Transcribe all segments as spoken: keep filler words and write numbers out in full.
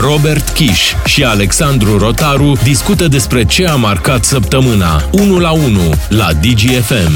Robert Chiș și Alexandru Rotaru discută despre ce a marcat săptămâna unu la unu la Digi F M.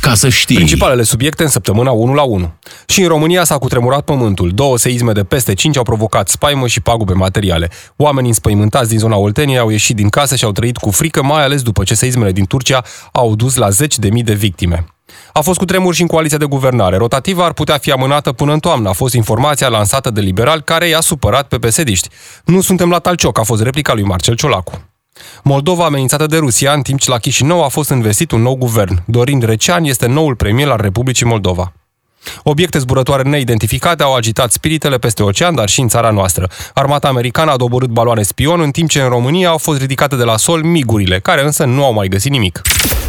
Ca să știi. Principalele subiecte în săptămâna unu la unu. Și în România s-a cutremurat pământul. Două seisme de peste cinci au provocat spaimă și pagube materiale. Oamenii înspăimântați din zona Olteniei au ieșit din casă și au trăit cu frică, mai ales după ce seismele din Turcia au dus la zeci de mii de victime. A fost cutremur și în coaliția de guvernare. Rotativa ar putea fi amânată până în toamnă, a fost informația lansată de liberal care i-a supărat pe pesediști. Nu suntem la talcioc, a fost replica lui Marcel Ciolacu. Moldova amenințată de Rusia, în timp ce la Chișinău a fost investit un nou guvern. Dorin Recean este noul premier al Republicii Moldova. Obiecte zburătoare neidentificate au agitat spiritele peste ocean, dar și în țara noastră. Armata americană a doborât baloane spion, în timp ce în România au fost ridicate de la sol migurile, care însă nu au mai găsit nimic.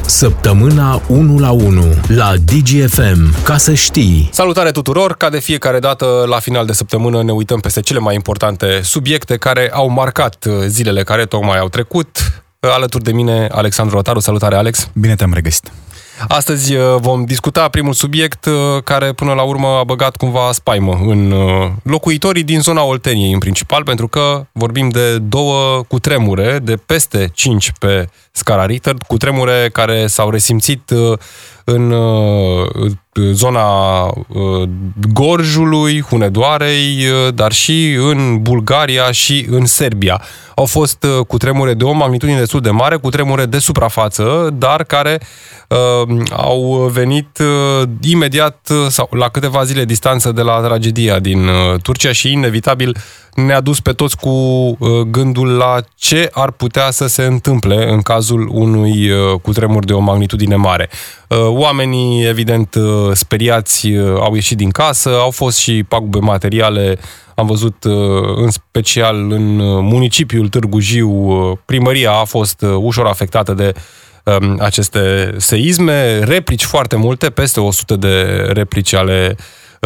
Săptămâna unu la unu la Digi F M, ca să știi. Salutare tuturor! Ca de fiecare dată, la final de săptămână ne uităm peste cele mai importante subiecte care au marcat zilele care tocmai au trecut. Alături de mine, Alexandru Rotaru. Salutare, Alex! Bine te-am regăsit! Astăzi vom discuta primul subiect care până la urmă a băgat cumva spaimă în locuitorii din zona Olteniei în principal, pentru că vorbim de două cutremure de peste cinci pe scara Richter, cutremure care s-au resimțit în zona Gorjului, Hunedoarei, dar și în Bulgaria și în Serbia. Au fost cutremure de o magnitudine destul de mare, cutremure de suprafață, dar care uh, au venit uh, imediat sau la câteva zile distanță de la tragedia din uh, Turcia și inevitabil ne-a dus pe toți cu uh, gândul la ce ar putea să se întâmple în cazul unui uh, cutremur de o magnitudine mare. Uh, oamenii, evident, uh, speriați uh, au ieșit din casă, au fost și pagube materiale. Am văzut în special în municipiul Târgu Jiu, primăria a fost ușor afectată de aceste seisme, replici foarte multe, peste o sută de replici ale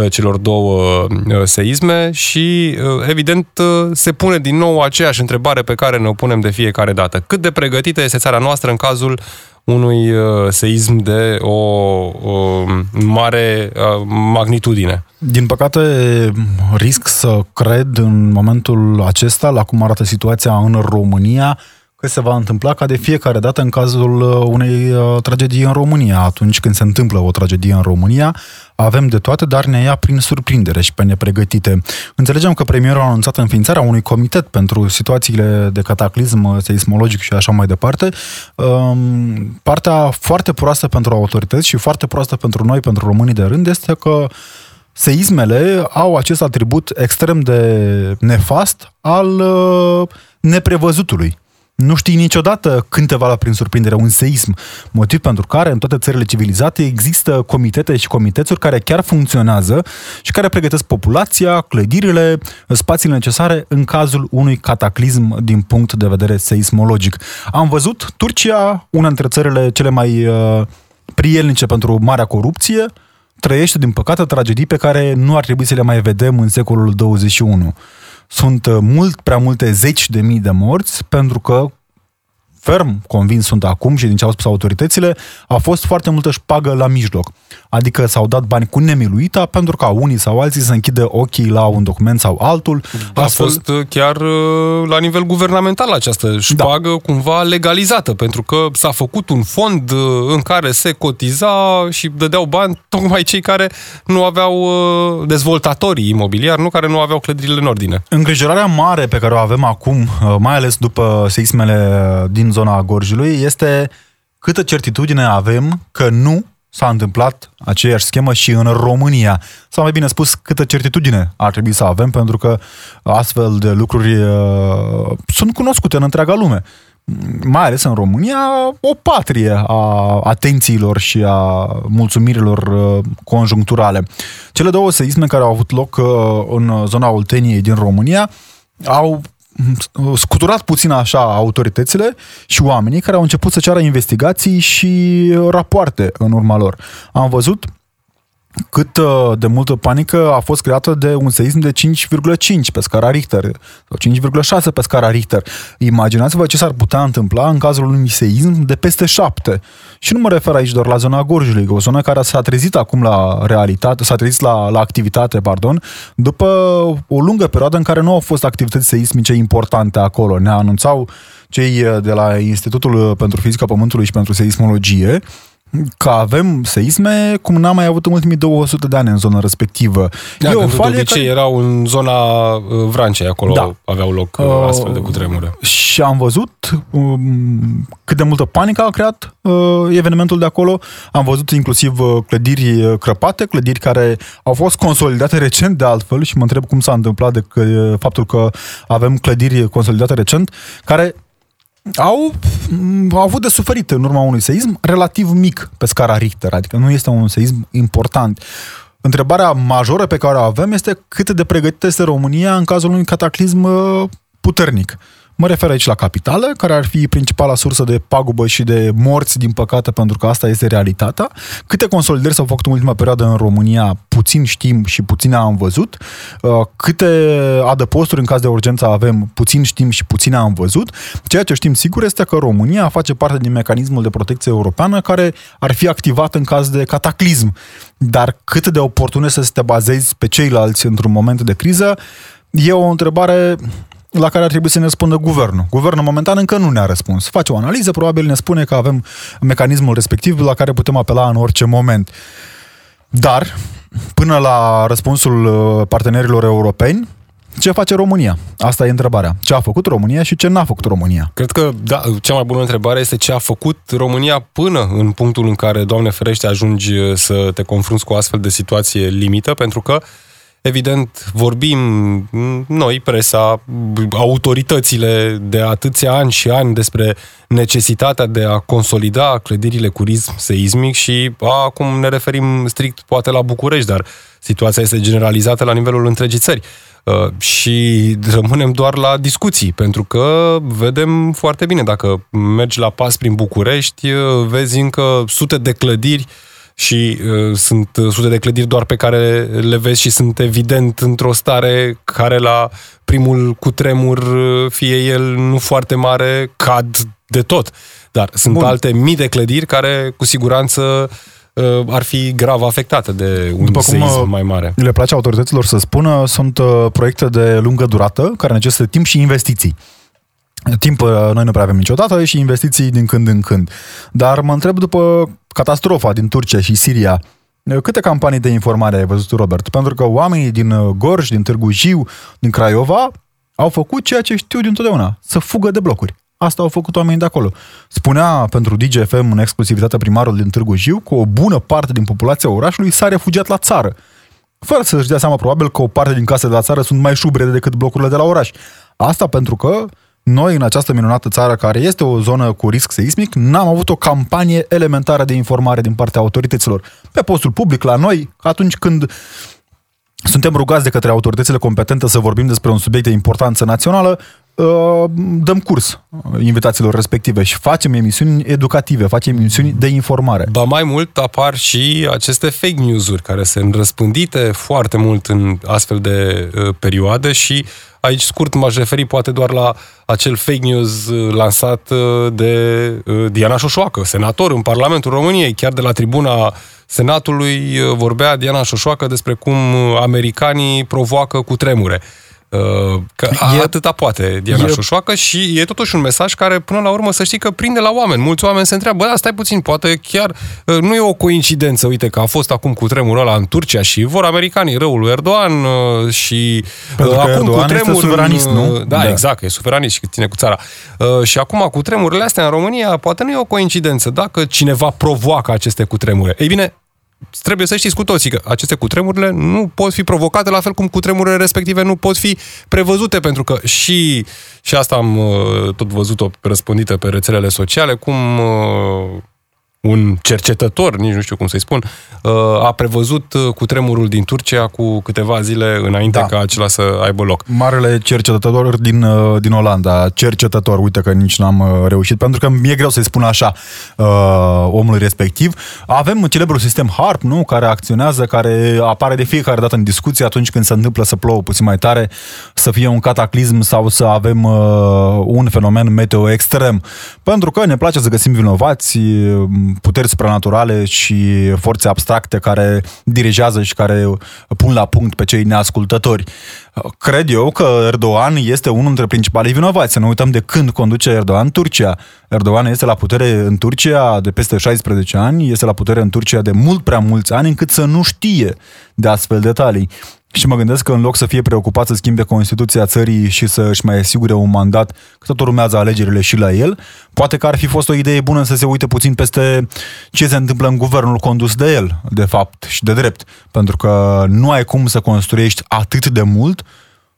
celor două seisme și, evident, se pune din nou aceeași întrebare pe care ne o punem de fiecare dată. Cât de pregătită este țara noastră în cazul unui seism de o, o mare magnitudine? Din păcate, risc să cred în momentul acesta, la cum arată situația în România, că se va întâmpla ca de fiecare dată în cazul unei tragedii în România. Atunci când se întâmplă o tragedie în România, avem de toate, dar ne ia prin surprindere și pe nepregătite. Înțelegem că premierul a anunțat înființarea unui comitet pentru situațiile de cataclism seismologic și așa mai departe. Partea foarte proastă pentru autorități și foarte proastă pentru noi, pentru românii de rând, este că seismele au acest atribut extrem de nefast al neprevăzutului. Nu știi niciodată când te va lua prin surprindere un seism, motiv pentru care în toate țările civilizate există comitete și comitețuri care chiar funcționează și care pregătesc populația, clădirile, spațiile necesare în cazul unui cataclism din punct de vedere seismologic. Am văzut Turcia, una dintre țările cele mai uh, prielnice pentru marea corupție, trăiește din păcate tragedii pe care nu ar trebui să le mai vedem în secolul douăzeci și unu. Sunt mult prea multe zeci de mii de morți, pentru că, ferm convins sunt acum și din ce au spus autoritățile, a fost foarte multă șpagă la mijloc. Adică s-au dat bani cu nemiluita pentru ca unii sau alții să închidă ochii la un document sau altul. A astfel... fost chiar la nivel guvernamental această șpagă, da, cumva legalizată, pentru că s-a făcut un fond în care se cotiza și dădeau bani tocmai cei care nu aveau, dezvoltatorii imobiliari, nu, care nu aveau clădirile în ordine. Îngrijorarea mare pe care o avem acum, mai ales după seismele din zona Gorjului, este câtă certitudine avem că nu s-a întâmplat aceeași schemă și în România. Sau mai bine spus, câtă certitudine ar trebui să avem, pentru că astfel de lucruri uh, sunt cunoscute în întreaga lume. Mai ales în România, o patrie a atențiilor și a mulțumirilor uh, conjuncturale. Cele două seisme care au avut loc uh, în zona Olteniei din România au scuturat puțin așa autoritățile și oamenii care au început să ceară investigații și rapoarte în urma lor. Am văzut cât de multă panică a fost creată de un seism de cinci virgulă cinci pe scara Richter, sau cinci virgulă șase pe scara Richter. Imaginați-vă ce s-ar putea întâmpla în cazul unui seism de peste șapte. Și nu mă refer aici doar la zona Gorjului, o zonă care s-a trezit acum la realitate, s-a trezit la, la activitate, pardon, după o lungă perioadă în care nu au fost activități seismice importante acolo. Ne anunțau cei de la Institutul pentru Fizica Pământului și pentru Seismologie că avem seisme cum n-am mai avut în ultimii două sute de ani în zona respectivă. Da, eu de obicei că... erau în zona Vrancei, acolo da. aveau loc uh, astfel de cutremure. Și am văzut uh, cât de multă panică a creat uh, evenimentul de acolo. Am văzut inclusiv clădiri crăpate, clădiri care au fost consolidate recent de altfel și mă întreb cum s-a întâmplat de că, faptul că avem clădiri consolidate recent, care... Au, au avut de suferit în urma unui seism relativ mic pe scara Richter, adică nu este un seism important. Întrebarea majoră pe care o avem este cât de pregătită este România în cazul unui cataclism puternic. Mă refer aici la capitală, care ar fi principala sursă de pagubă și de morți, din păcate, pentru că asta este realitatea. Câte consolidări s-au făcut în ultima perioadă în România, puțin știm și puține am văzut. Câte adăposturi în caz de urgență avem, puțin știm și puține am văzut. Ceea ce știm sigur este că România face parte din mecanismul de protecție europeană care ar fi activat în caz de cataclism. Dar cât de oportun este să te bazezi pe ceilalți într-un moment de criză, e o întrebare... la care ar trebui să ne răspundă guvernul. Guvernul momentan încă nu ne-a răspuns. Face o analiză, probabil ne spune că avem mecanismul respectiv la care putem apela în orice moment. Dar, până la răspunsul partenerilor europeni, ce face România? Asta e întrebarea. Ce a făcut România și ce n-a făcut România? Cred că da, cea mai bună întrebare este ce a făcut România până în punctul în care, Doamne ferește, ajungi să te confrunți cu o astfel de situație limită, pentru că evident, vorbim noi, presa, autoritățile de atâția ani și ani despre necesitatea de a consolida clădirile cu risc seismic și a, acum ne referim strict poate la București, dar situația este generalizată la nivelul întregii țări. Și rămânem doar la discuții, pentru că vedem foarte bine, dacă mergi la pas prin București, vezi încă sute de clădiri și uh, sunt sute de clădiri doar pe care le vezi și sunt evident într-o stare care la primul cutremur, fie el nu foarte mare, cad de tot. Dar sunt Bun. alte mii de clădiri care cu siguranță uh, ar fi grav afectate de un După seism cum, mai mare. Le place autorităților să spună, sunt uh, proiecte de lungă durată care necesită timp și investiții. Timp noi nu prea avem niciodată și investiții din când în când. Dar mă întreb după catastrofa din Turcia și Siria, câte campanii de informare ai văzut, Robert? Pentru că oamenii din Gorj, din Târgu Jiu, din Craiova au făcut ceea ce știu dintotdeauna, să fugă de blocuri. Asta au făcut oamenii de acolo. Spunea pentru Digi F M în exclusivitate primarul din Târgu Jiu că o bună parte din populația orașului s-a refugiat la țară. Fără să-și dea seama probabil că o parte din casele de la țară sunt mai șubrede decât blocurile de la oraș. Asta pentru că noi, în această minunată țară, care este o zonă cu risc seismic, n-am avut o campanie elementară de informare din partea autorităților. Pe postul public, la noi, atunci când suntem rugați de către autoritățile competente să vorbim despre un subiect de importanță națională, dăm curs invitațiilor respective și facem emisiuni educative, facem emisiuni de informare. Ba mai mult apar și aceste fake news-uri care sunt răspândite foarte mult în astfel de perioade și aici scurt m-aș referi poate doar la acel fake news lansat de Diana Șoșoacă, senator în Parlamentul României, chiar de la tribuna Senatului vorbea Diana Șoșoacă despre cum americanii provoacă cutremure. Că e, atâta poate Diana e, Șoșoacă și e totuși un mesaj care până la urmă să știi că prinde la oameni. Mulți oameni se întreabă, da, stai puțin, poate chiar nu e o coincidență, uite că a fost acum cutremurul ăla în Turcia și vor americanii răul lui Erdoğan și pentru acum Erdoğan cutremur, este suveranist, nu? Da, da, exact, e suveranist și ține cu țara. Și acum cutremurile astea în România poate nu e o coincidență dacă cineva provoacă aceste cutremure. Ei bine, trebuie să știți cu toții că aceste cutremurile nu pot fi provocate, la fel cum cutremurile respective nu pot fi prevăzute, pentru că și, și asta am tot văzut-o răspândită pe rețelele sociale, cum un cercetător, nici nu știu cum să-i spun, a prevăzut cutremurul din Turcia cu câteva zile înainte da. ca acela să aibă loc. Marele cercetător din, din Olanda, cercetător, uite că nici n-am reușit, pentru că mi-e greu să-i spun așa omului respectiv. Avem celebrul sistem HAARP, nu? Care acționează, care apare de fiecare dată în discuție atunci când se întâmplă să plouă puțin mai tare, să fie un cataclism sau să avem un fenomen meteo extrem. Pentru că ne place să găsim vinovați, puteri supranaturale și forțe abstracte care dirigează și care pun la punct pe cei neascultători. Cred eu că Erdoğan este unul dintre principalii vinovați. Să ne uităm de când conduce Erdoğan Turcia. Erdoğan este la putere în Turcia de peste șaisprezece ani, este la putere în Turcia de mult prea mulți ani încât să nu știe de astfel detalii. Și mă gândesc că în loc să fie preocupat să schimbe Constituția țării și să-și mai asigure un mandat, că tot urmează alegerile și la el, poate că ar fi fost o idee bună să se uite puțin peste ce se întâmplă în guvernul condus de el, de fapt și de drept. Pentru că nu ai cum să construiești atât de mult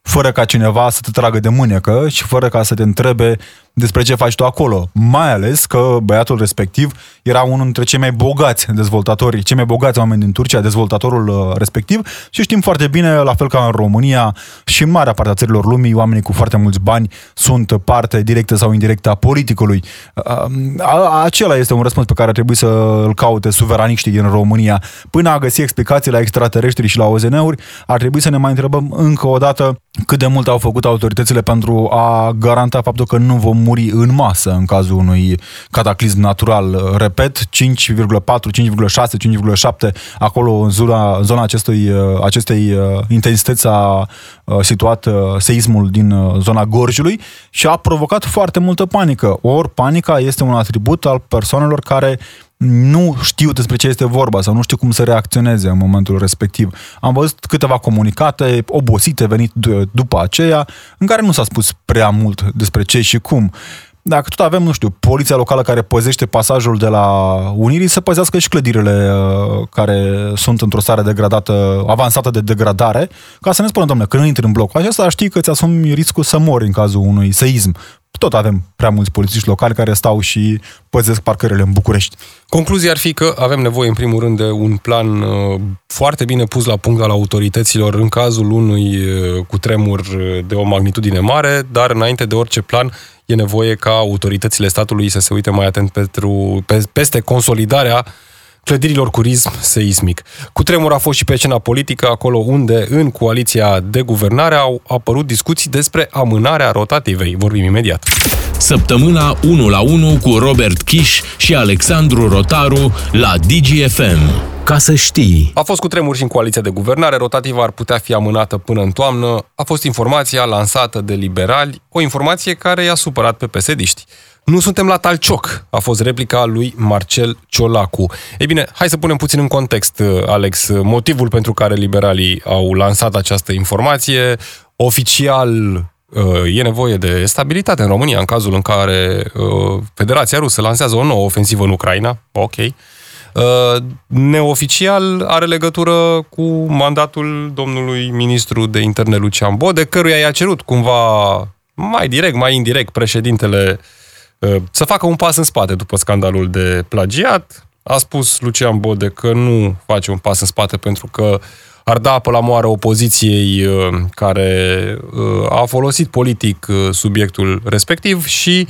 fără ca cineva să te tragă de mânecă și fără ca să te întrebe despre ce faci tu acolo. Mai ales că băiatul respectiv era unul dintre cei mai bogați dezvoltatori, cei mai bogați oameni din Turcia, dezvoltatorul respectiv, și știm foarte bine, la fel ca în România și în marea parte a țărilor lumii, oamenii cu foarte mulți bani sunt parte directă sau indirectă a politicului. Acela este un răspuns pe care ar trebui să îl caute suveraniștii din România. Până a găsi explicații la extraterestri și la O Z N-uri, ar trebui să ne mai întrebăm încă o dată cât de mult au făcut autoritățile pentru a garanta faptul că nu vom muri în masă în cazul unui cataclism natural. Repet, cinci virgulă patru, cinci virgulă șase, cinci virgulă șapte, acolo în zona, în zona acestui, acestei intensități a situat seismul din zona Gorjului și a provocat foarte multă panică. Or, panica este un atribut al persoanelor care nu știu despre ce este vorba sau nu știu cum să reacționeze în momentul respectiv. Am văzut câteva comunicate obosite venit d- după aceea, în care nu s-a spus prea mult despre ce și cum. Dacă tot avem, nu știu, poliția locală care păzește pasajul de la Unirii, să păzească și clădirile care sunt într-o stare degradată, avansată de degradare, ca să ne spună, domnule, când intri în bloc acesta, știi că îți asumi riscul să mori în cazul unui seism. Tot avem prea mulți polițiști locali care stau și păzesc parcările în București. Concluzia ar fi că avem nevoie, în primul rând, de un plan foarte bine pus la punct al autorităților în cazul unui cutremur de o magnitudine mare, dar înainte de orice plan e nevoie ca autoritățile statului să se uite mai atent pentru, pe, peste consolidarea clădirilor cu risc seismic. Cutremur a fost și pe scena politică, acolo unde, în coaliția de guvernare, au apărut discuții despre amânarea rotativei. Vorbim imediat. Săptămâna unu la unu cu Robert Chiș și Alexandru Rotaru la Digi F M. Ca să știi. A fost cutremur și în coaliția de guvernare, rotativa ar putea fi amânată până în toamnă. A fost informația lansată de liberali, o informație care i-a supărat pe pesediști. Nu suntem la Talcioc, a fost replica lui Marcel Ciolacu. Ei bine, hai să punem puțin în context, Alex, motivul pentru care liberalii au lansat această informație. Oficial, e nevoie de stabilitate în România, în cazul în care Federația Rusă lansează o nouă ofensivă în Ucraina. Ok. Neoficial are legătură cu mandatul domnului ministru de interne Lucian Bode, căruia i-a cerut cumva mai direct, mai indirect președintele să facă un pas în spate după scandalul de plagiat. A spus Lucian Bode că nu face un pas în spate pentru că ar da apă la moară opoziției care a folosit politic subiectul respectiv și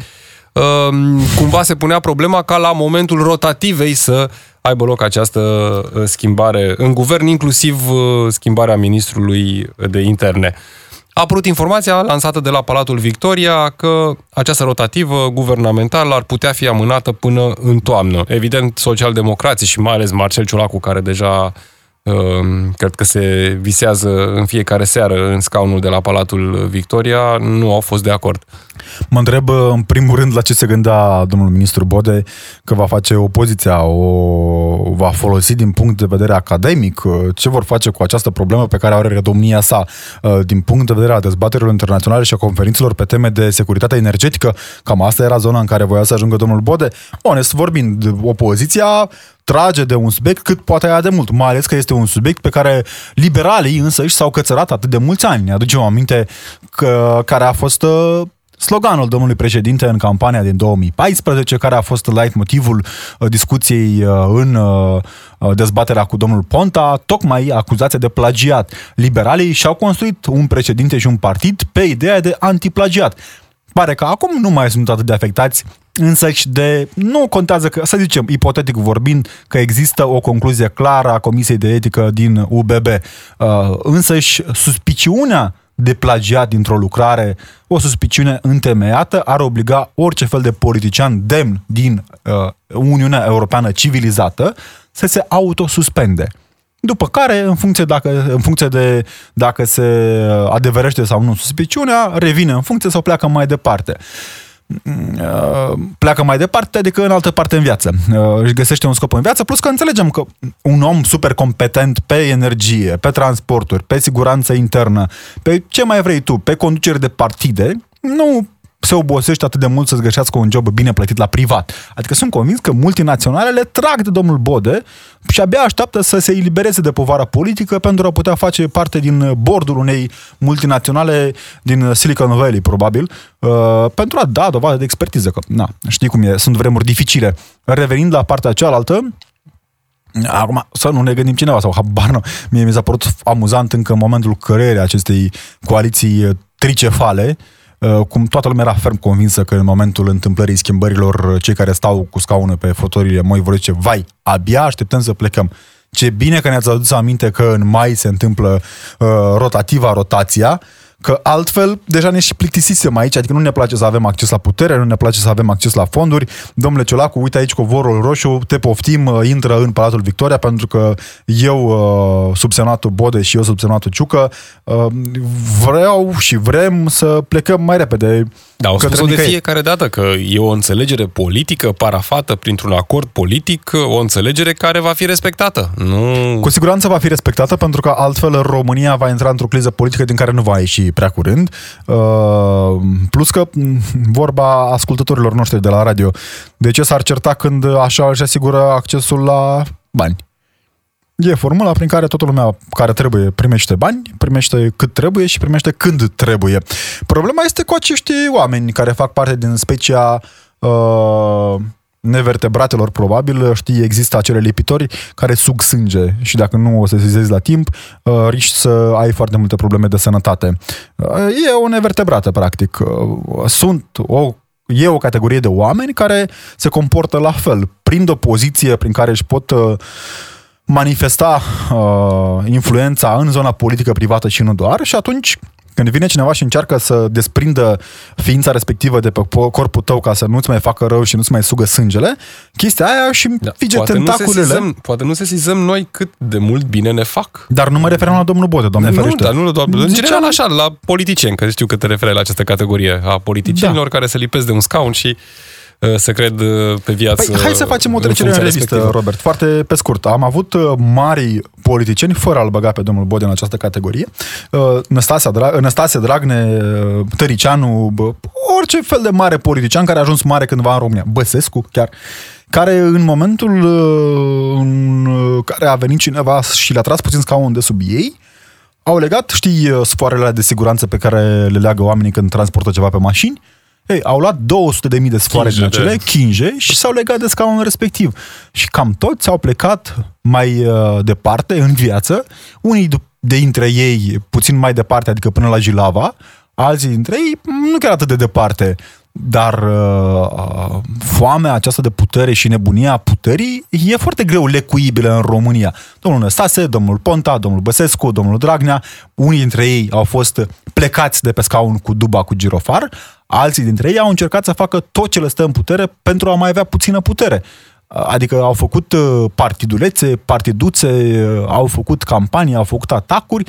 cumva se punea problema ca la momentul rotativei să aibă loc această schimbare în guvern, inclusiv schimbarea ministrului de interne. A apărut informația lansată de la Palatul Victoria că această rotativă guvernamentală ar putea fi amânată până în toamnă. Evident, socialdemocrații și mai ales Marcel Ciolacu, care deja cred că se visează în fiecare seară în scaunul de la Palatul Victoria, nu au fost de acord. Mă întreb, în primul rând, la ce se gândea domnul ministru Bode, că va face opoziția, o va folosi din punct de vedere academic, ce vor face cu această problemă pe care are domnia sa din punct de vedere a dezbaterilor internaționale și a conferințelor pe teme de securitate energetică. Cam asta era zona în care voia să ajungă domnul Bode. Onest vorbind, opoziția trage de un subiect cât poate aia de mult, mai ales că este un subiect pe care liberalii însă și s-au cățărat atât de mulți ani. Ne aducem aminte că, care a fost sloganul domnului președinte în campania din două mii paisprezece, care a fost leitmotivul discuției în dezbaterea cu domnul Ponta, tocmai acuzația de plagiat. Liberalii și-au construit un președinte și un partid pe ideea de antiplagiat. Pare că acum nu mai sunt atât de afectați, însă și de... Nu contează că, să zicem, ipotetic vorbind, că există o concluzie clară a Comisiei de Etică din U B B. Însă și suspiciunea de plagiat dintr-o lucrare, o suspiciune întemeiată, ar obliga orice fel de politician demn din Uniunea Europeană civilizată să se autosuspende. După care, în funcție, dacă, în funcție de dacă se adeverește sau nu suspiciunea, revine în funcție sau pleacă mai departe. Pleacă mai departe, adică în altă parte în viață. Își găsește un scop în viață, plus că înțelegem că un om super competent pe energie, pe transporturi, pe siguranță internă, pe ce mai vrei tu, pe conducere de partide, nu se obosește atât de mult să-ți găsească un job bine plătit la privat. Adică sunt convins că multinaționalele trag de domnul Bode și abia așteaptă să se elibereze de povara politică pentru a putea face parte din bordul unei multinaționale din Silicon Valley, probabil, pentru a da dovadă de expertiză. Că, na, știi cum e, sunt vremuri dificile. Revenind la partea cealaltă, acum să nu ne gândim cineva sau habar nu. Mie mi s-a părut amuzant încă în momentul creierii acestei coaliții tricefale, cum toată lumea era ferm convinsă că în momentul întâmplării schimbărilor, cei care stau cu scaunul pe fotorile moi vor zice, vai, abia așteptăm să plecăm. Ce bine că ne-ați adus aminte că în mai se întâmplă uh, rotativa, rotația, că altfel deja ne și plictisisem aici, adică nu ne place să avem acces la putere, nu ne place să avem acces la fonduri. Domnule Ciolacu, uite aici covorul roșu, te poftim, intră în Palatul Victoria, pentru că eu, subsemnatul Bode și eu, subsemnatul Ciucă, vreau și vrem să plecăm mai repede. Da, au spus-o de fiecare dată că e o înțelegere politică parafată printr-un acord politic, o înțelegere care va fi respectată. Nu... Cu siguranță va fi respectată, pentru că altfel România va intra într-o criză politică din care nu va ieși prea curând. Plus că vorba ascultătorilor noștri de la radio, de ce s-ar certa când așa își asigură accesul la bani? E formula prin care toată lumea care trebuie primește bani, primește cât trebuie și primește când trebuie. Problema este cu acești oameni care fac parte din specia uh, nevertebratelor, probabil. Știi, există acele lipitori care sug sânge și dacă nu o sesizezi la timp, uh, riști să ai foarte multe probleme de sănătate. Uh, e o nevertebrată, practic. Uh, sunt o E o categorie de oameni care se comportă la fel, prind o poziție prin care își pot uh, manifesta uh, influența în zona politică privată și nu doar, și atunci când vine cineva și încearcă să desprindă ființa respectivă de pe corpul tău ca să nu-ți mai facă rău și nu-ți mai sugă sângele, chestia aia și da, fige poate tentaculele. Nu sesizăm, poate nu sesizăm noi cât de mult bine ne fac. Dar nu mă referam la domnul Bode, doamne ferește. Nu, dar nu doar, în ziceam... general așa, la politicieni, că știu că te referi la această categorie a politicienilor, da, care se lipesc de un scaun și să cred pe viață. Păi, hai să facem o trecere în, în revistă, Robert, foarte pe scurt. Am avut mari politicieni, fără a-l băga pe domnul Bode în această categorie. Năstase Dragne, Tăricianu, orice fel de mare politician care a ajuns mare cândva în România. Băsescu, chiar. Care în momentul în care a venit cineva și le-a tras puțin scaunul de sub ei, au legat, știi, sfoarele de siguranță pe care le leagă oamenii când transportă ceva pe mașini? Ei, au luat două sute de mii de sfoare din acele, chinje, și s-au legat de scaunul respectiv. Și cam toți au plecat mai uh, departe în viață, unii dintre ei puțin mai departe, adică până la Jilava, alții dintre ei nu chiar atât de departe, dar uh, foamea aceasta de putere și nebunia puterii e foarte greu lecuibilă în România. Domnul Năstase, domnul Ponta, domnul Băsescu, domnul Dragnea, unii dintre ei au fost plecați de pe scaun cu duba, cu girofar, alții dintre ei au încercat să facă tot ce le stă în putere pentru a mai avea puțină putere. Adică au făcut partidulețe, partiduțe, au făcut campanii, au făcut atacuri,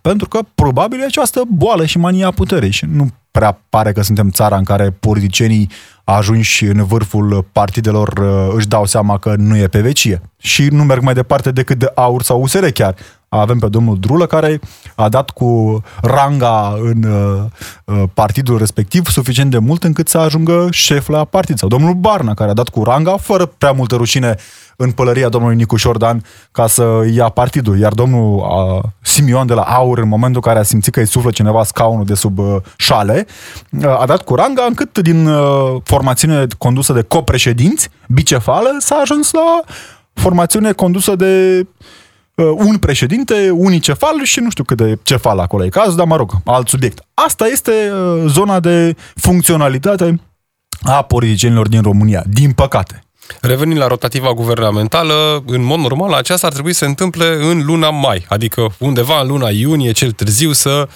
pentru că probabil e această boală și mania puterii. Și nu prea pare că suntem țara în care politicienii ajunși în vârful partidelor își dau seama că nu e pe vecie. Și nu merg mai departe decât de AUR sau U S R chiar. avem pe domnul Drulă, care a dat cu ranga în partidul respectiv suficient de mult încât să ajungă șef la partid. Sau domnul Barna, care a dat cu ranga fără prea multă rușine în pălăria domnului Nicu Șordan ca să ia partidul. Iar domnul a, Simion de la AUR, în momentul în care a simțit că îi suflă cineva scaunul de sub a, șale, a dat cu ranga încât din a, formațiune condusă de copreședinți, bicefală, s-a ajuns la formațiune condusă de a, un președinte, unicefal și nu știu cât de cefal acolo e cazul, dar mă rog, alt subiect. Asta este a, zona de funcționalitate a politicienilor din România, din păcate. Revenind la rotativa guvernamentală, în mod normal, aceasta ar trebui să se întâmple în luna mai, adică undeva în luna iunie, cel târziu, să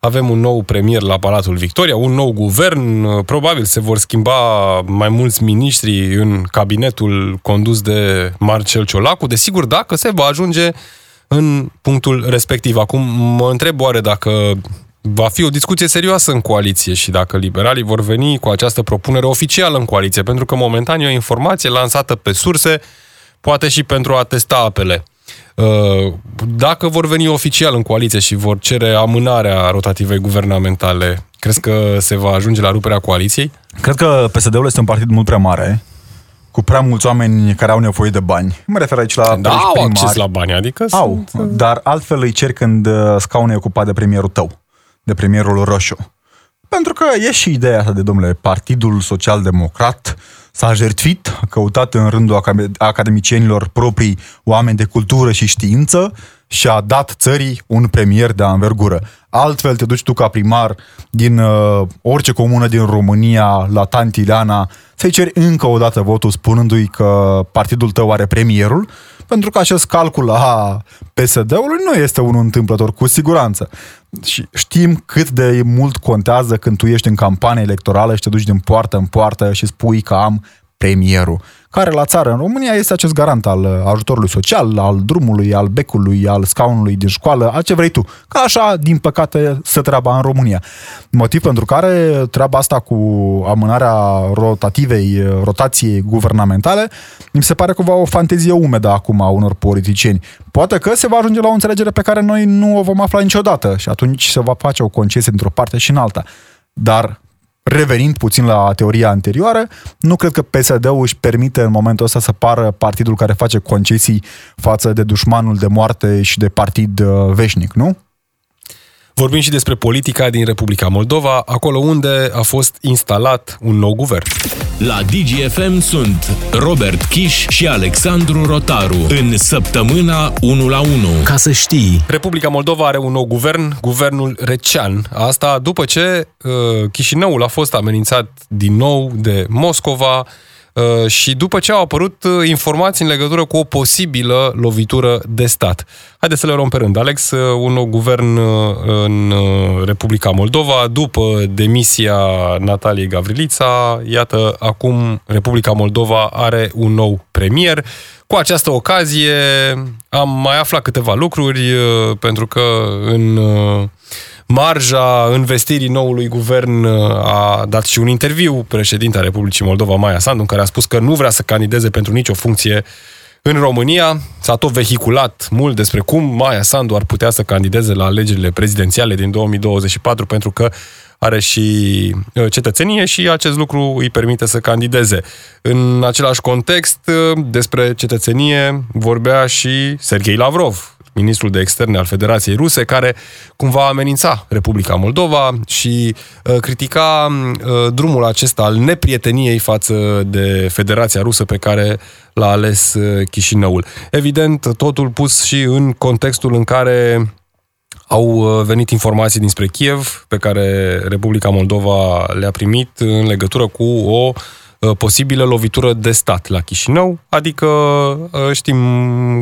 avem un nou premier la Palatul Victoria, un nou guvern, probabil se vor schimba mai mulți miniștri în cabinetul condus de Marcel Ciolacu, desigur, dacă se va ajunge în punctul respectiv. Acum mă întreb oare dacă va fi o discuție serioasă în coaliție și dacă liberalii vor veni cu această propunere oficială în coaliție, pentru că momentan e o informație lansată pe surse, poate și pentru a testa apele. Dacă vor veni oficial în coaliție și vor cere amânarea rotativei guvernamentale, crezi că se va ajunge la ruperea coaliției? Cred că P S D-ul este un partid mult prea mare, cu prea mulți oameni care au nevoie de bani. Mă refer aici la da, au primari. Acces la bani, adică au, sunt... dar altfel îi cer când scaunul e ocupat de premierul tău, de premierul Roșu. Pentru că e și ideea asta de, domnule, Partidul Social-Democrat s-a jertfit, a căutat în rândul academicienilor proprii oameni de cultură și știință și a dat țării un premier de anvergură. Altfel te duci tu ca primar din uh, orice comună din România, la Tantileana, să-i ceri încă o dată votul spunându-i că partidul tău are premierul, pentru că acest calcul a P S D-ului nu este unul întâmplător, cu siguranță. Și știm cât de mult contează când tu ești în campanie electorală și te duci din poartă în poartă și spui că am premierul, care la țară în România este acest garant al ajutorului social, al drumului, al becului, al scaunului din școală, a ce vrei tu. Că așa, din păcate, se treaba în România. Motiv pentru care treaba asta cu amânarea rotativei, rotației guvernamentale, mi se pare cumva o fantezie umedă acum a unor politicieni. Poate că se va ajunge la o înțelegere pe care noi nu o vom afla niciodată și atunci se va face o concesie într-o parte și în alta. Dar revenind puțin la teoria anterioară, nu cred că P S D-ul își permite în momentul ăsta să pară partidul care face concesii față de dușmanul de moarte și de partid veșnic, nu? Vorbim și despre politica din Republica Moldova, acolo unde a fost instalat un nou guvern. La Digi F M sunt Robert Chiș și Alexandru Rotaru în săptămâna unu la unu. Ca să știi, Republica Moldova are un nou guvern, guvernul Recean. Asta după ce uh, Chișinăul a fost amenințat din nou de Moscova uh, și după ce au apărut informații în legătură cu o posibilă lovitură de stat. Haideți să le luăm pe rând. Alex, un nou guvern în Republica Moldova, după demisia Nataliei Gavrilița, iată, acum Republica Moldova are un nou premier. Cu această ocazie am mai aflat câteva lucruri, pentru că în marja învestirii noului guvern a dat și un interviu președinta Republicii Moldova, Maia Sandu, care a spus că nu vrea să candideze pentru nicio funcție în România. S-a tot vehiculat mult despre cum Maia Sandu ar putea să candideze la alegerile prezidențiale din două mii douăzeci și patru, pentru că are și cetățenie și acest lucru îi permite să candideze. În același context, despre cetățenie vorbea și Serghei Lavrov, ministrul de externe al Federației Ruse, care cumva amenința Republica Moldova și uh, critica uh, drumul acesta al neprieteniei față de Federația Rusă pe care l-a ales uh, Chișinăul. Evident, totul pus și în contextul în care au venit informații dinspre Kiev, pe care Republica Moldova le-a primit în legătură cu o posibilă lovitură de stat la Chișinău, adică știm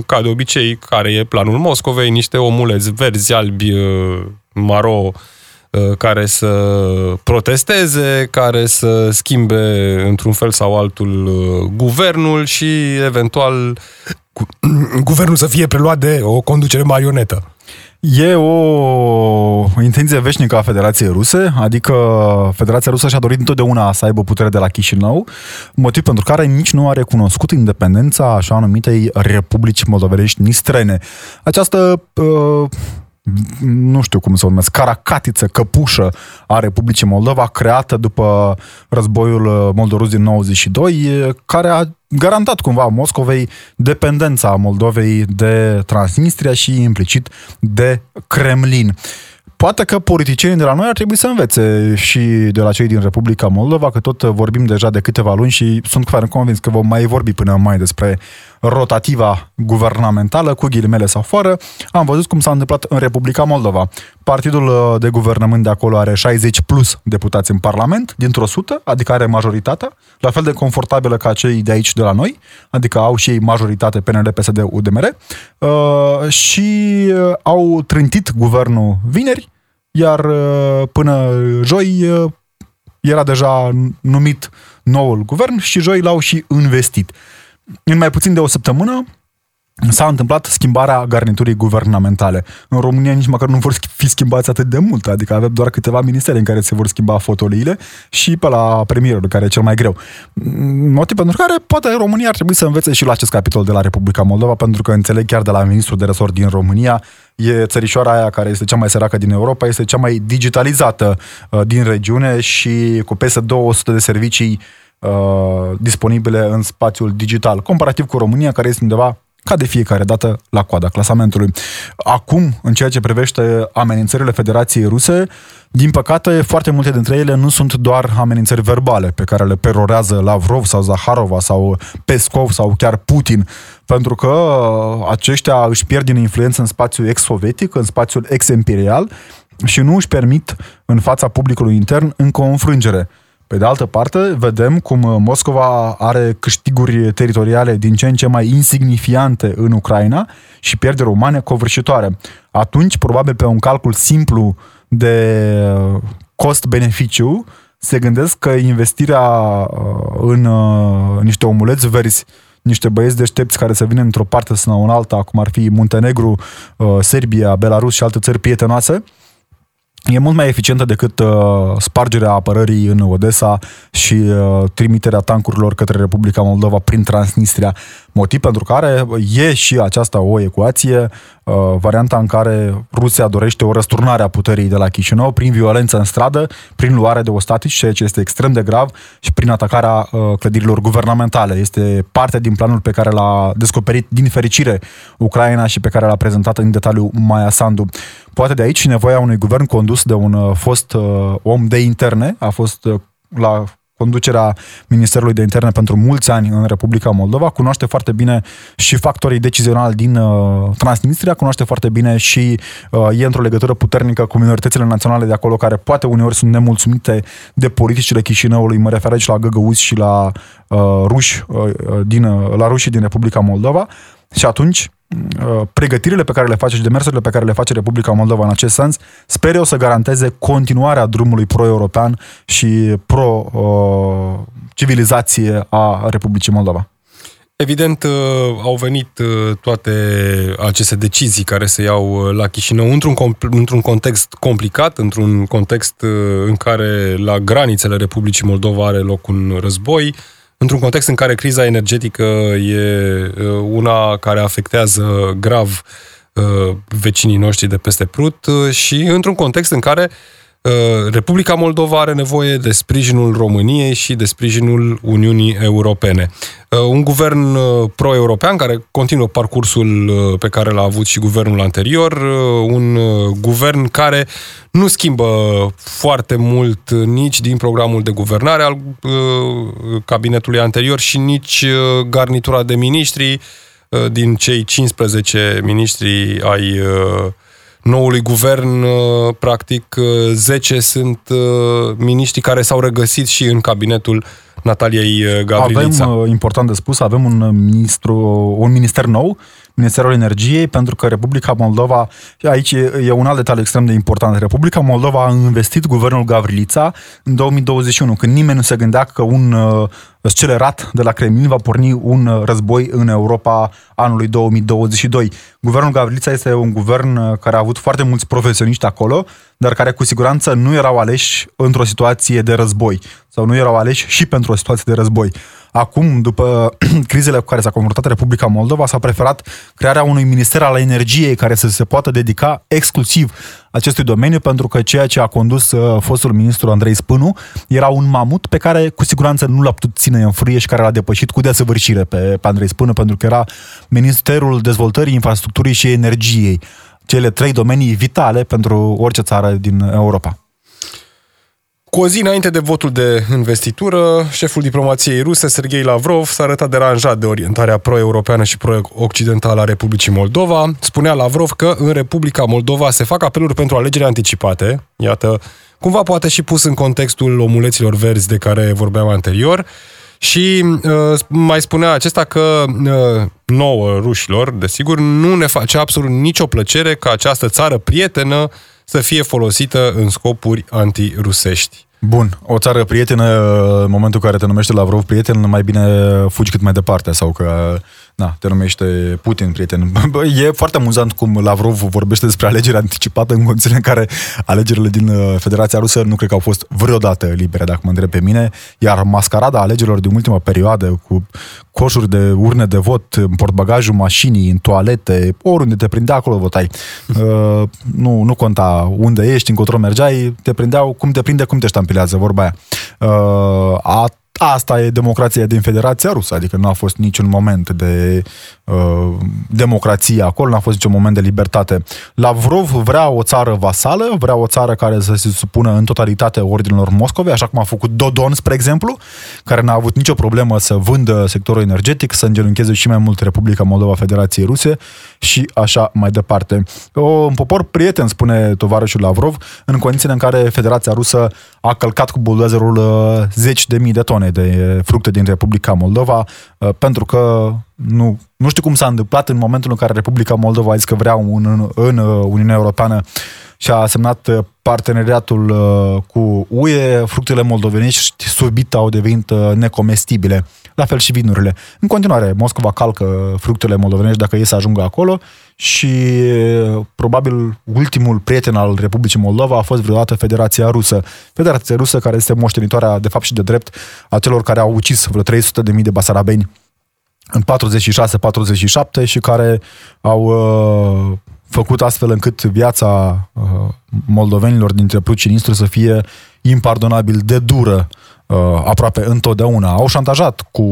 ca de obicei care e planul Moscovei, niște omuleți verzi, albi, maro, care să protesteze, care să schimbe într-un fel sau altul guvernul și eventual guvernul să fie preluat de o conducere marionetă. E o intenție veșnică a Federației Ruse, adică Federația Rusă și-a dorit întotdeauna să aibă putere de la Chișinău, motiv pentru care nici nu a recunoscut independența așa numitei Republici Moldovenești Nistrene. Această, uh, nu știu cum să o numesc, caracatiță, căpușă a Republicii Moldova, creată după războiul moldorus din nouăzeci și doi, care a garantat cumva Moscovei dependența Moldovei de Transnistria și implicit de Kremlin. Poate că politicienii de la noi ar trebui să învețe și de la cei din Republica Moldova, că tot vorbim deja de câteva luni și sunt chiar convins că vom mai vorbi până mai despre rotativa guvernamentală, cu ghilimele sau fără. Am văzut cum s-a întâmplat în Republica Moldova. Partidul de guvernământ de acolo are șaizeci plus deputați în Parlament, dintr-o o sută, adică are majoritatea, la fel de confortabilă ca cei de aici de la noi, adică au și ei majoritate P N L, P S D, U D M R, și au trântit guvernul vineri, iar până joi era deja numit noul guvern și joi l-au și investit. În mai puțin de o săptămână s-a întâmplat schimbarea garniturii guvernamentale. În România nici măcar nu vor fi schimbați atât de mult, adică avem doar câteva ministere în care se vor schimba fotoliile și pe la premierul, care e cel mai greu. Motiv pentru care poate România ar trebui să învețe și la acest capitol de la Republica Moldova, pentru că înțeleg chiar de la ministrul de resort din România, e țărișoara aia care este cea mai săracă din Europa, este cea mai digitalizată din regiune și cu peste două sute de servicii disponibile în spațiul digital, comparativ cu România, care este undeva ca de fiecare dată la coada clasamentului. Acum, în ceea ce privește amenințările Federației Ruse, din păcate, foarte multe dintre ele nu sunt doar amenințări verbale pe care le perorează Lavrov sau Zaharova sau Peskov sau chiar Putin, pentru că aceștia își pierd din influență în spațiul ex-sovietic, în spațiul ex-imperial și nu își permit în fața publicului intern încă o înfrângere. Pe de altă parte, vedem cum Moscova are câștiguri teritoriale din ce în ce mai insignifiante în Ucraina și pierderi umane covârșitoare. Atunci, probabil pe un calcul simplu de cost-beneficiu, se gândesc că investirea în niște omuleți verzi, niște băieți deștepți care să vină într-o parte sau în alta, cum ar fi Muntenegru, Serbia, Belarus și alte țări prietenoase, e mult mai eficientă decât uh, spargerea apărării în Odessa și uh, trimiterea tancurilor către Republica Moldova prin Transnistria. Motiv pentru care e și aceasta o ecuație, uh, varianta în care Rusia dorește o răsturnare a puterii de la Chișinău prin violență în stradă, prin luare de ostatici, ceea ce este extrem de grav, și prin atacarea uh, clădirilor guvernamentale. Este parte din planul pe care l-a descoperit, din fericire, Ucraina și pe care l-a prezentat în detaliu Maia Sandu. Poate de aici nevoia unui guvern condus de un fost uh, om de interne, a fost uh, la conducerea Ministerului de Interne pentru mulți ani în Republica Moldova, cunoaște foarte bine și factorii decizionali din uh, Transnistria, cunoaște foarte bine și uh, e într-o legătură puternică cu minoritățile naționale de acolo, care poate uneori sunt nemulțumite de politicile Chișinăului, mă refer aici la găgăuzi și la, uh, ruși, uh, din, uh, la rușii din Republica Moldova, și atunci pregătirile pe care le face și demersurile pe care le face Republica Moldova în acest sens, sper eu, să garanteze continuarea drumului pro-european și pro-civilizație a Republicii Moldova. Evident, au venit toate aceste decizii care se iau la Chișinău într-un, într-un context complicat, într-un context în care la granițele Republicii Moldova are loc un război, într-un context în care criza energetică e una care afectează grav vecinii noștri de peste Prut și într-un context în care Republica Moldova are nevoie de sprijinul României și de sprijinul Uniunii Europene. Un guvern pro-european care continuă parcursul pe care l-a avut și guvernul anterior, un guvern care nu schimbă foarte mult nici din programul de guvernare al cabinetului anterior și nici garnitura de miniștri din cei cincisprezece miniștri ai noului guvern, practic zece sunt miniștri care s-au regăsit și în cabinetul Nataliei Gavrilița. Avem, important de spus, avem un ministru, un minister nou, Ministerul Energiei, pentru că Republica Moldova, aici e un alt detaliu extrem de important, Republica Moldova a investit guvernul Gavrilița în două mii douăzeci și unu, când nimeni nu se gândea că un scelerat de la Kremlin va porni un război în Europa anului două mii douăzeci și doi. Guvernul Gavrilița este un guvern care a avut foarte mulți profesioniști acolo, dar care cu siguranță nu erau aleși într-o situație de război sau nu erau aleși și pentru o situație de război. Acum, după crizele cu care s-a confruntat Republica Moldova, s-a preferat crearea unui minister al energiei care să se poată dedica exclusiv acestui domeniu, pentru că ceea ce a condus fostul ministru Andrei Spânu era un mamut pe care cu siguranță nu l-a putut ține în frâie și care l-a depășit cu desăvârșire pe, pe Andrei Spânu, pentru că era Ministerul Dezvoltării, Infrastructurii și Energiei, cele trei domenii vitale pentru orice țară din Europa. Cu o zi înainte de votul de investitură, șeful diplomației ruse, Serghei Lavrov, s-a arătat deranjat de orientarea pro-europeană și pro-occidentală a Republicii Moldova. Spunea Lavrov că în Republica Moldova se fac apeluri pentru alegeri anticipate, iată, cumva poate și pus în contextul omuleților verzi de care vorbeam anterior, și uh, mai spunea acesta că uh, nouă rușilor, desigur, nu ne face absolut nicio plăcere ca această țară prietenă să fie folosită în scopuri antirusești. Bun, o țară prietenă, în momentul în care te numește Lavrov prieten, mai bine fugi cât mai departe, sau că na, te numește Putin prieten. Bă, e foarte amuzant cum Lavrov vorbește despre alegeri anticipate în condițiile în care alegerile din Federația Rusă nu cred că au fost vreodată libere, dacă mă întreb pe mine, iar mascarada alegerilor din ultima perioadă, cu coșuri de urne de vot în portbagajul mașinii, în toalete, oriunde te prindea, acolo votai. Uh, nu, nu conta unde ești, încotro mergeai, te prindeau cum te prinde, cum te ștampilează, vorba aia. Uh, a Asta e democrația din Federația Rusă, adică nu a fost niciun moment de uh, democrație acolo, nu a fost niciun moment de libertate. Lavrov vrea o țară vasală, vrea o țară care să se supună în totalitate ordinilor Moscovei, așa cum a făcut Dodon, spre exemplu, care n-a avut nicio problemă să vândă sectorul energetic, să îngenuncheze și mai mult Republica Moldova Federației Ruse și așa mai departe. O, un popor prieten, spune tovarășul Lavrov, în condițiile în care Federația Rusă a călcat cu buldozerul uh, zeci de mii de tone de fructe din Republica Moldova, pentru că nu, nu știu cum s-a întâmplat în momentul în care Republica Moldova a zis că vrea un, în, în Uniunea Europeană și a semnat parteneriatul cu U E, fructele moldovenești subit au devenit necomestibile, la fel și vinurile. În continuare, Moscova calcă fructele moldovenești dacă ei să ajungă acolo și probabil ultimul prieten al Republicii Moldova a fost vreodată Federația Rusă. Federația Rusă care este moștenitoarea de fapt și de drept a celor care au ucis vreo trei sute de mii de basarabeni în patruzeci și șase patruzeci și șapte și care au uh, făcut astfel încât viața uh, moldovenilor dintre Prut și Nistru să fie impardonabil de dură uh, aproape întotdeauna. Au șantajat cu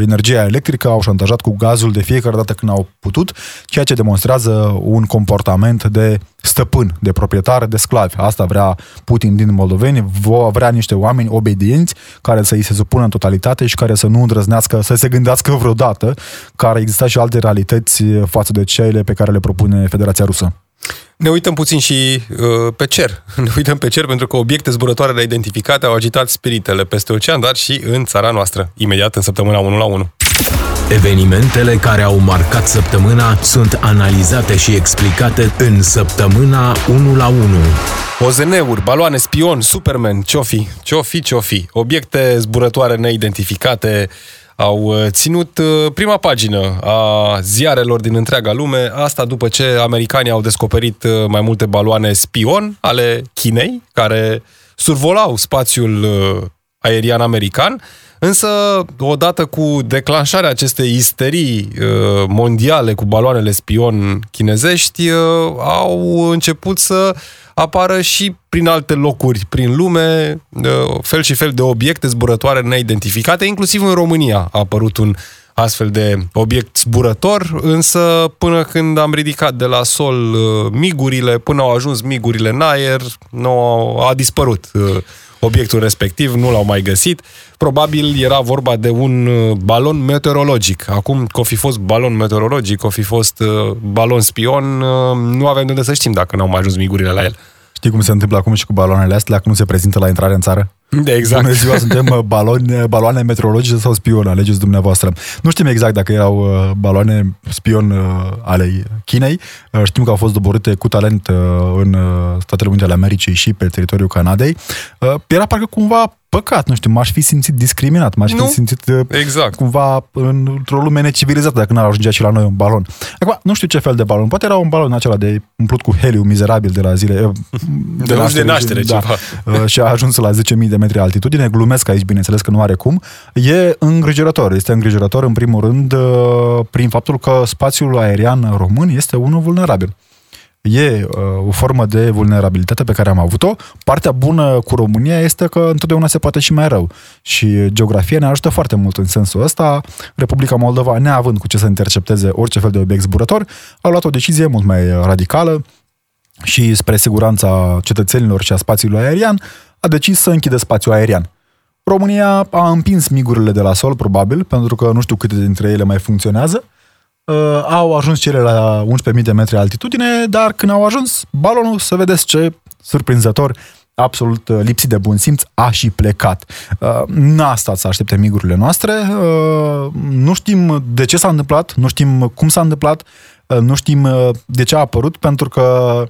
energia electrică, au șantajat cu gazul de fiecare dată când au putut, ceea ce demonstrează un comportament de stăpân, de proprietar, de sclavi. Asta vrea Putin din moldoveni, vrea niște oameni obedienți care să îi se supună în totalitate și care să nu îndrăznească, să se gândească vreodată că ar exista și alte realități față de cele pe care le propune Federația Rusă. Ne uităm puțin și uh, pe cer. Ne uităm pe cer pentru că obiecte zburătoare neidentificate au agitat spiritele peste ocean, dar și în țara noastră. Imediat în săptămâna unu la unu. Evenimentele care au marcat săptămâna sunt analizate și explicate în săptămâna unu la unu. O Z N-uri, baloane, spion, Superman, ce-o fi? Ce-o fi, ce-o fi? Obiecte zburătoare neidentificate au ținut prima pagină a ziarelor din întreaga lume, asta după ce americanii au descoperit mai multe baloane spion ale Chinei, care survolau spațiul aerian american, însă odată cu declanșarea acestei isterii mondiale cu baloanele spion chinezești, au început să apară și prin alte locuri, prin lume, fel și fel de obiecte zburătoare neidentificate, inclusiv în România a apărut un astfel de obiect zburător, însă până când am ridicat de la sol migurile, până au ajuns migurile în aer, nu a dispărut obiectul respectiv, nu l-au mai găsit. Probabil era vorba de un balon meteorologic. Acum, că o fi fost balon meteorologic, că o fi fost balon spion, nu avem de unde să știm dacă n-au mai ajuns migurile la el. Știi cum se întâmplă acum și cu baloanele astea, că nu se prezintă la intrare în țară? De exact. Bună ziua, suntem baloni, baloane meteorologice sau spion, alegeți dumneavoastră. Nu știm exact dacă erau baloane spion ale Chinei. Știm că au fost doborâte cu talent în Statele Unite ale Americii și pe teritoriul Canadei. Era parcă cumva păcat, nu știu, m-aș fi simțit discriminat, m-aș nu? fi simțit exact. cumva într-o lume necivilizată dacă n-ar ajungea și la noi un balon. Acum, nu știu ce fel de balon, poate era un balon acela de umplut cu heliu mizerabil de la zile... De, de naștere, de naștere da, ceva. Și a ajuns la zece mii de metri altitudine, glumesc aici, bineînțeles că nu are cum, e îngrijorător, este îngrijorător în primul rând prin faptul că spațiul aerian român este unul vulnerabil. E uh, o formă de vulnerabilitate pe care am avut-o. Partea bună cu România este că întotdeauna se poate și mai rău. Și geografia ne ajută foarte mult în sensul ăsta. Republica Moldova, neavând cu ce să intercepteze orice fel de obiect zburător, a luat o decizie mult mai radicală și spre siguranța cetățenilor și a spațiului aerian a decis să închidă spațiul aerian. România a împins migurile de la sol, probabil, pentru că nu știu câte dintre ele mai funcționează. Uh, au ajuns cele la unsprezece mii de metri altitudine, dar când au ajuns balonul, să vedeți ce surprinzător, absolut uh, lipsit de bun simț, a și plecat. Uh, n-a stat să aștepte migurile noastre, uh, nu știm de ce s-a întâmplat, nu știm cum s-a întâmplat, uh, nu știm uh, de ce a apărut, pentru că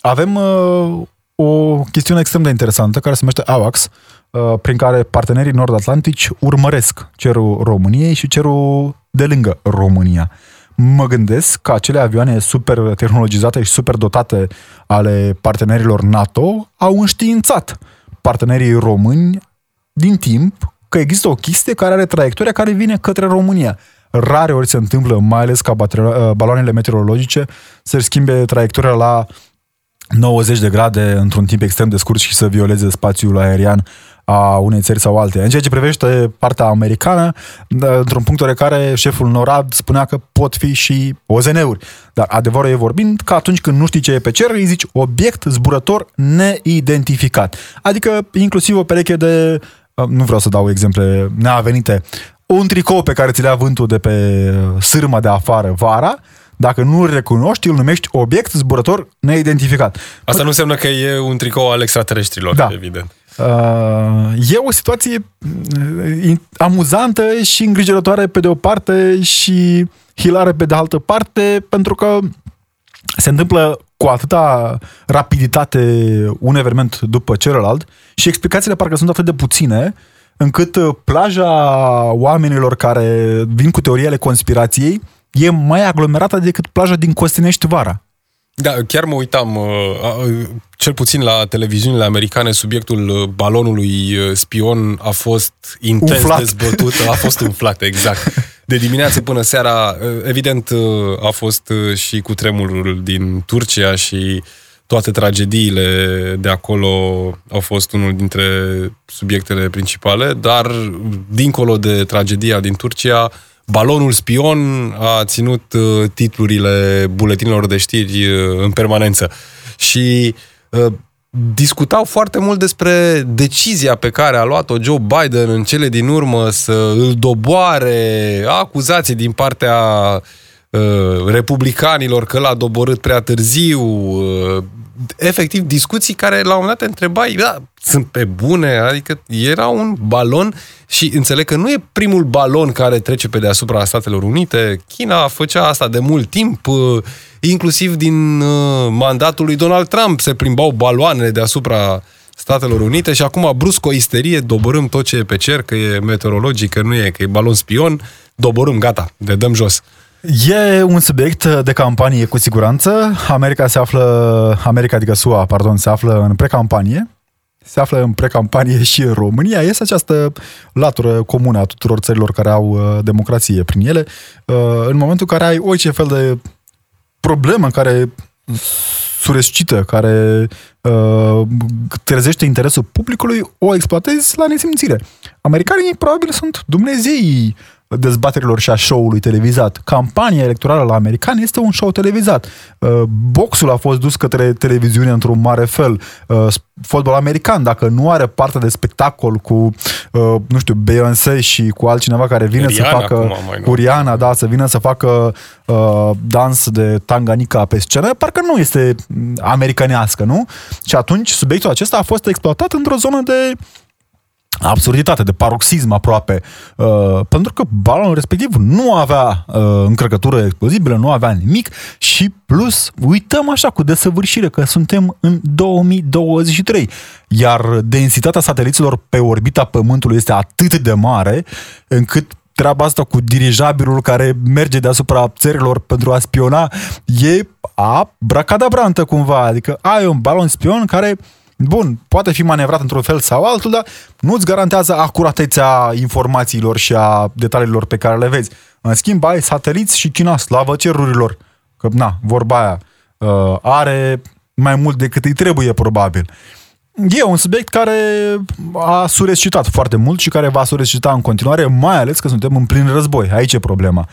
avem uh, o chestiune extrem de interesantă care se numește AWACS, uh, prin care partenerii nord-atlantici urmăresc cerul României și cerul de lângă România. Mă gândesc că acele avioane super tehnologizate și super dotate ale partenerilor NATO au înștiințat partenerii români din timp că există o chestie care are traiectoria care vine către România. Rare ori se întâmplă, mai ales ca baloanele meteorologice să-și schimbe traiectoria la nouăzeci de grade într-un timp extrem de scurt și să violeze spațiul aerian a unei țări sau alte. În ceea ce privește partea americană, într-un punct în care șeful NORAD spunea că pot fi și O Z N-uri. Dar adevărul e vorbind că atunci când nu știi ce e pe cer, îi zici obiect zburător neidentificat. Adică inclusiv o pereche de, nu vreau să dau exemple neavenite, un tricou pe care ți le-a vântul de pe sârma de afară vara, dacă nu îl recunoști, îl numești obiect zburător neidentificat. Asta nu înseamnă că e un tricou al extraterestrilor, da. Evident. E o situație amuzantă și îngrijorătoare pe de o parte și hilară pe de altă parte, pentru că se întâmplă cu atâta rapiditate un eveniment după celălalt și explicațiile parcă sunt atât de puține încât plaja oamenilor care vin cu teoriile conspirației e mai aglomerată decât plaja din Costinești vara. Da, chiar mă uitam, cel puțin la televiziunile americane, subiectul balonului spion a fost intens umflat. Dezbătut, a fost umflat, exact. De dimineață până seara, evident, a fost și cu tremurul din Turcia și toate tragediile de acolo au fost unul dintre subiectele principale, dar dincolo de tragedia din Turcia, balonul spion a ținut titlurile buletinilor de știri în permanență și uh, discutau foarte mult despre decizia pe care a luat-o Joe Biden în cele din urmă să îl doboare, acuzații din partea uh, republicanilor că l-a doborât prea târziu, uh, efectiv discuții care la un moment dat te întrebai, da, sunt pe bune, adică era un balon și înțeleg că nu e primul balon care trece pe deasupra Statelor Unite. China făcea asta de mult timp, inclusiv din mandatul lui Donald Trump se plimbau baloanele deasupra Statelor Unite și acum brusc o isterie, doborâm tot ce e pe cer, că e meteorologic, că nu e, că e balon spion, doborâm, gata, de dăm jos. E un subiect de campanie cu siguranță. America se află, America adică S U A, pardon, se află în precampanie. Se află în precampanie și în România. Este această latură comună a tuturor țărilor care au democrație prin ele. În momentul în care ai orice fel de problemă care surescită, care trezește interesul publicului, o exploatezi la nesimțire. Americanii probabil sunt dumnezeii dezbaterilor și a show-ului televizat. Campania electorală la americani este un show televizat. Boxul a fost dus către televiziune într-un mare fel. Fotbal american, dacă nu are parte de spectacol cu, nu știu, Beyoncé și cu altcineva care vine Rihanna, să facă Rihanna, da, să vină să facă uh, dans de Tanganica pe scenă, parcă nu este americanească, nu? Și atunci subiectul acesta a fost exploatat într-o zonă de absurditate, de paroxism aproape, uh, pentru că balonul respectiv nu avea uh, încărcătură explozibilă, nu avea nimic și plus uităm așa cu desăvârșire că suntem în două mii douăzeci și trei, iar densitatea sateliților pe orbita Pământului este atât de mare încât treaba asta cu dirijabilul care merge deasupra țărilor pentru a spiona e abracadabrantă cumva, adică ai un balon spion care bun, poate fi manevrat într-un fel sau altul, dar nu-ți garantează acuratețea informațiilor și a detaliilor pe care le vezi. În schimb, ai sateliți și China, slavă cerurilor, că, na, vorba aia, are mai mult decât îi trebuie, probabil. E un subiect care a surescitat foarte mult și care va surescita în continuare, mai ales că suntem în plin război. Aici e problema.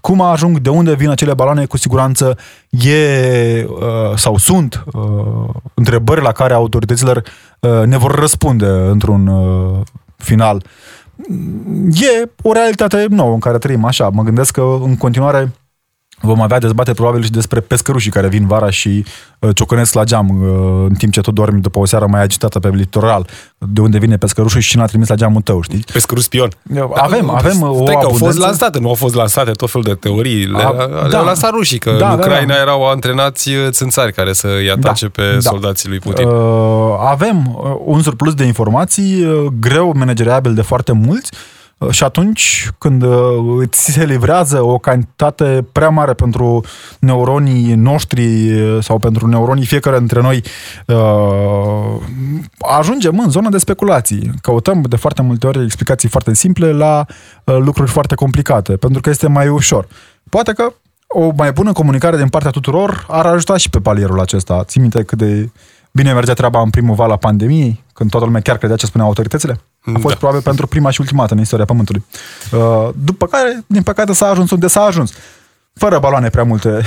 Cum ajung, de unde vin acele baloane, cu siguranță e sau sunt întrebări la care autoritățile ne vor răspunde într-un final. E o realitate nouă în care trăim așa. Mă gândesc că în continuare vom avea dezbateri probabil și despre pescărușii care vin vara și uh, ciocănesc la geam uh, în timp ce tu dormi după o seară mai agitată pe litoral. De unde vine pescărușul și cine l-a trimis la geamul tău, știi? Pescăruș spion. Avem, da, avem o abundență. Că au fost lansate, nu au fost lansate tot felul de teorii. Le, A, le da. au lansat rușii, că da, în Ucraina da, da. erau antrenați țânțari care să îi atace da, pe da. soldații lui Putin. Uh, avem un surplus de informații, uh, greu manageriabil de foarte mulți, și atunci când îți se livrează o cantitate prea mare pentru neuronii noștri sau pentru neuronii fiecare dintre noi, ajungem în zona de speculații. Căutăm de foarte multe ori explicații foarte simple la lucruri foarte complicate, pentru că este mai ușor. Poate că o mai bună comunicare din partea tuturor ar ajuta și pe palierul acesta. Ții minte cât de bine mergea treaba în primul val a pandemiei, când toată lumea chiar credea ce spuneau autoritățile? A fost da. probabil pentru prima și ultima dată în istoria Pământului. După care, din păcate, s-a ajuns unde s-a ajuns. Fără baloane prea multe.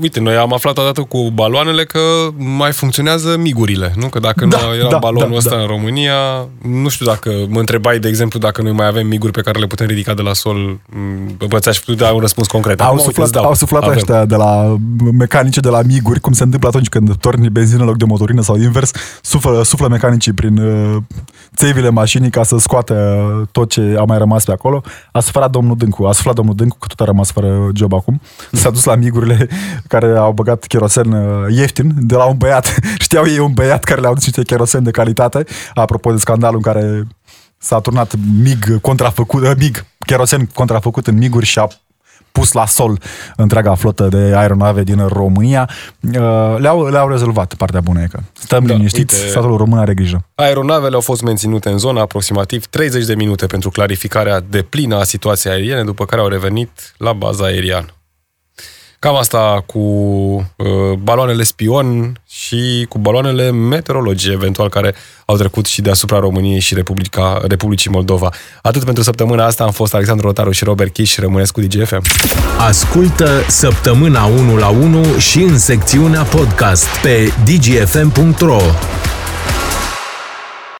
Uite, noi am aflat odată cu baloanele că mai funcționează migurile, nu? Că dacă da, nu era da, balonul da, ăsta da. în România, nu știu dacă mă întrebai, de exemplu, dacă noi mai avem miguri pe care le putem ridica de la sol, bă, ți-aș putea da un răspuns concret. Au suflat, au suflat ăștia de la mecanice de la miguri, cum se întâmplă atunci când torni benzină în loc de motorină sau invers, suflă, suflă mecanicii prin țevile mașinii ca să scoată tot ce a mai rămas pe acolo. A suflat domnul Dâncu, a suflat domnul Dâncu, că tot a rămas fără job acum. S-a dus la migurile care au băgat cherosen ieftin de la un băiat. Știau ei un băiat care le-au dus niște cherosen de calitate. Apropo de scandalul în care s-a turnat mig contrafăcut, mig, cherosen contrafăcut în miguri și a pus la sol întreaga flotă de aeronave din România. Le-au, le-au rezolvat, partea bună e că stăm da, liniștiți, uite, statul român are grijă. Aeronavele au fost menținute în zonă aproximativ treizeci de minute pentru clarificarea deplină a situației aeriene, după care au revenit la baza aeriană. Cam asta cu uh, baloanele spion și cu baloanele meteorologie, eventual, care au trecut și deasupra României și Republica, Republicii Moldova. Atât pentru săptămâna asta. Am fost Alexandru Rotaru și Robert Chiș. Rămâneți cu Digi F M. Ascultă săptămâna unu la unu și în secțiunea podcast pe digi f m punct r o.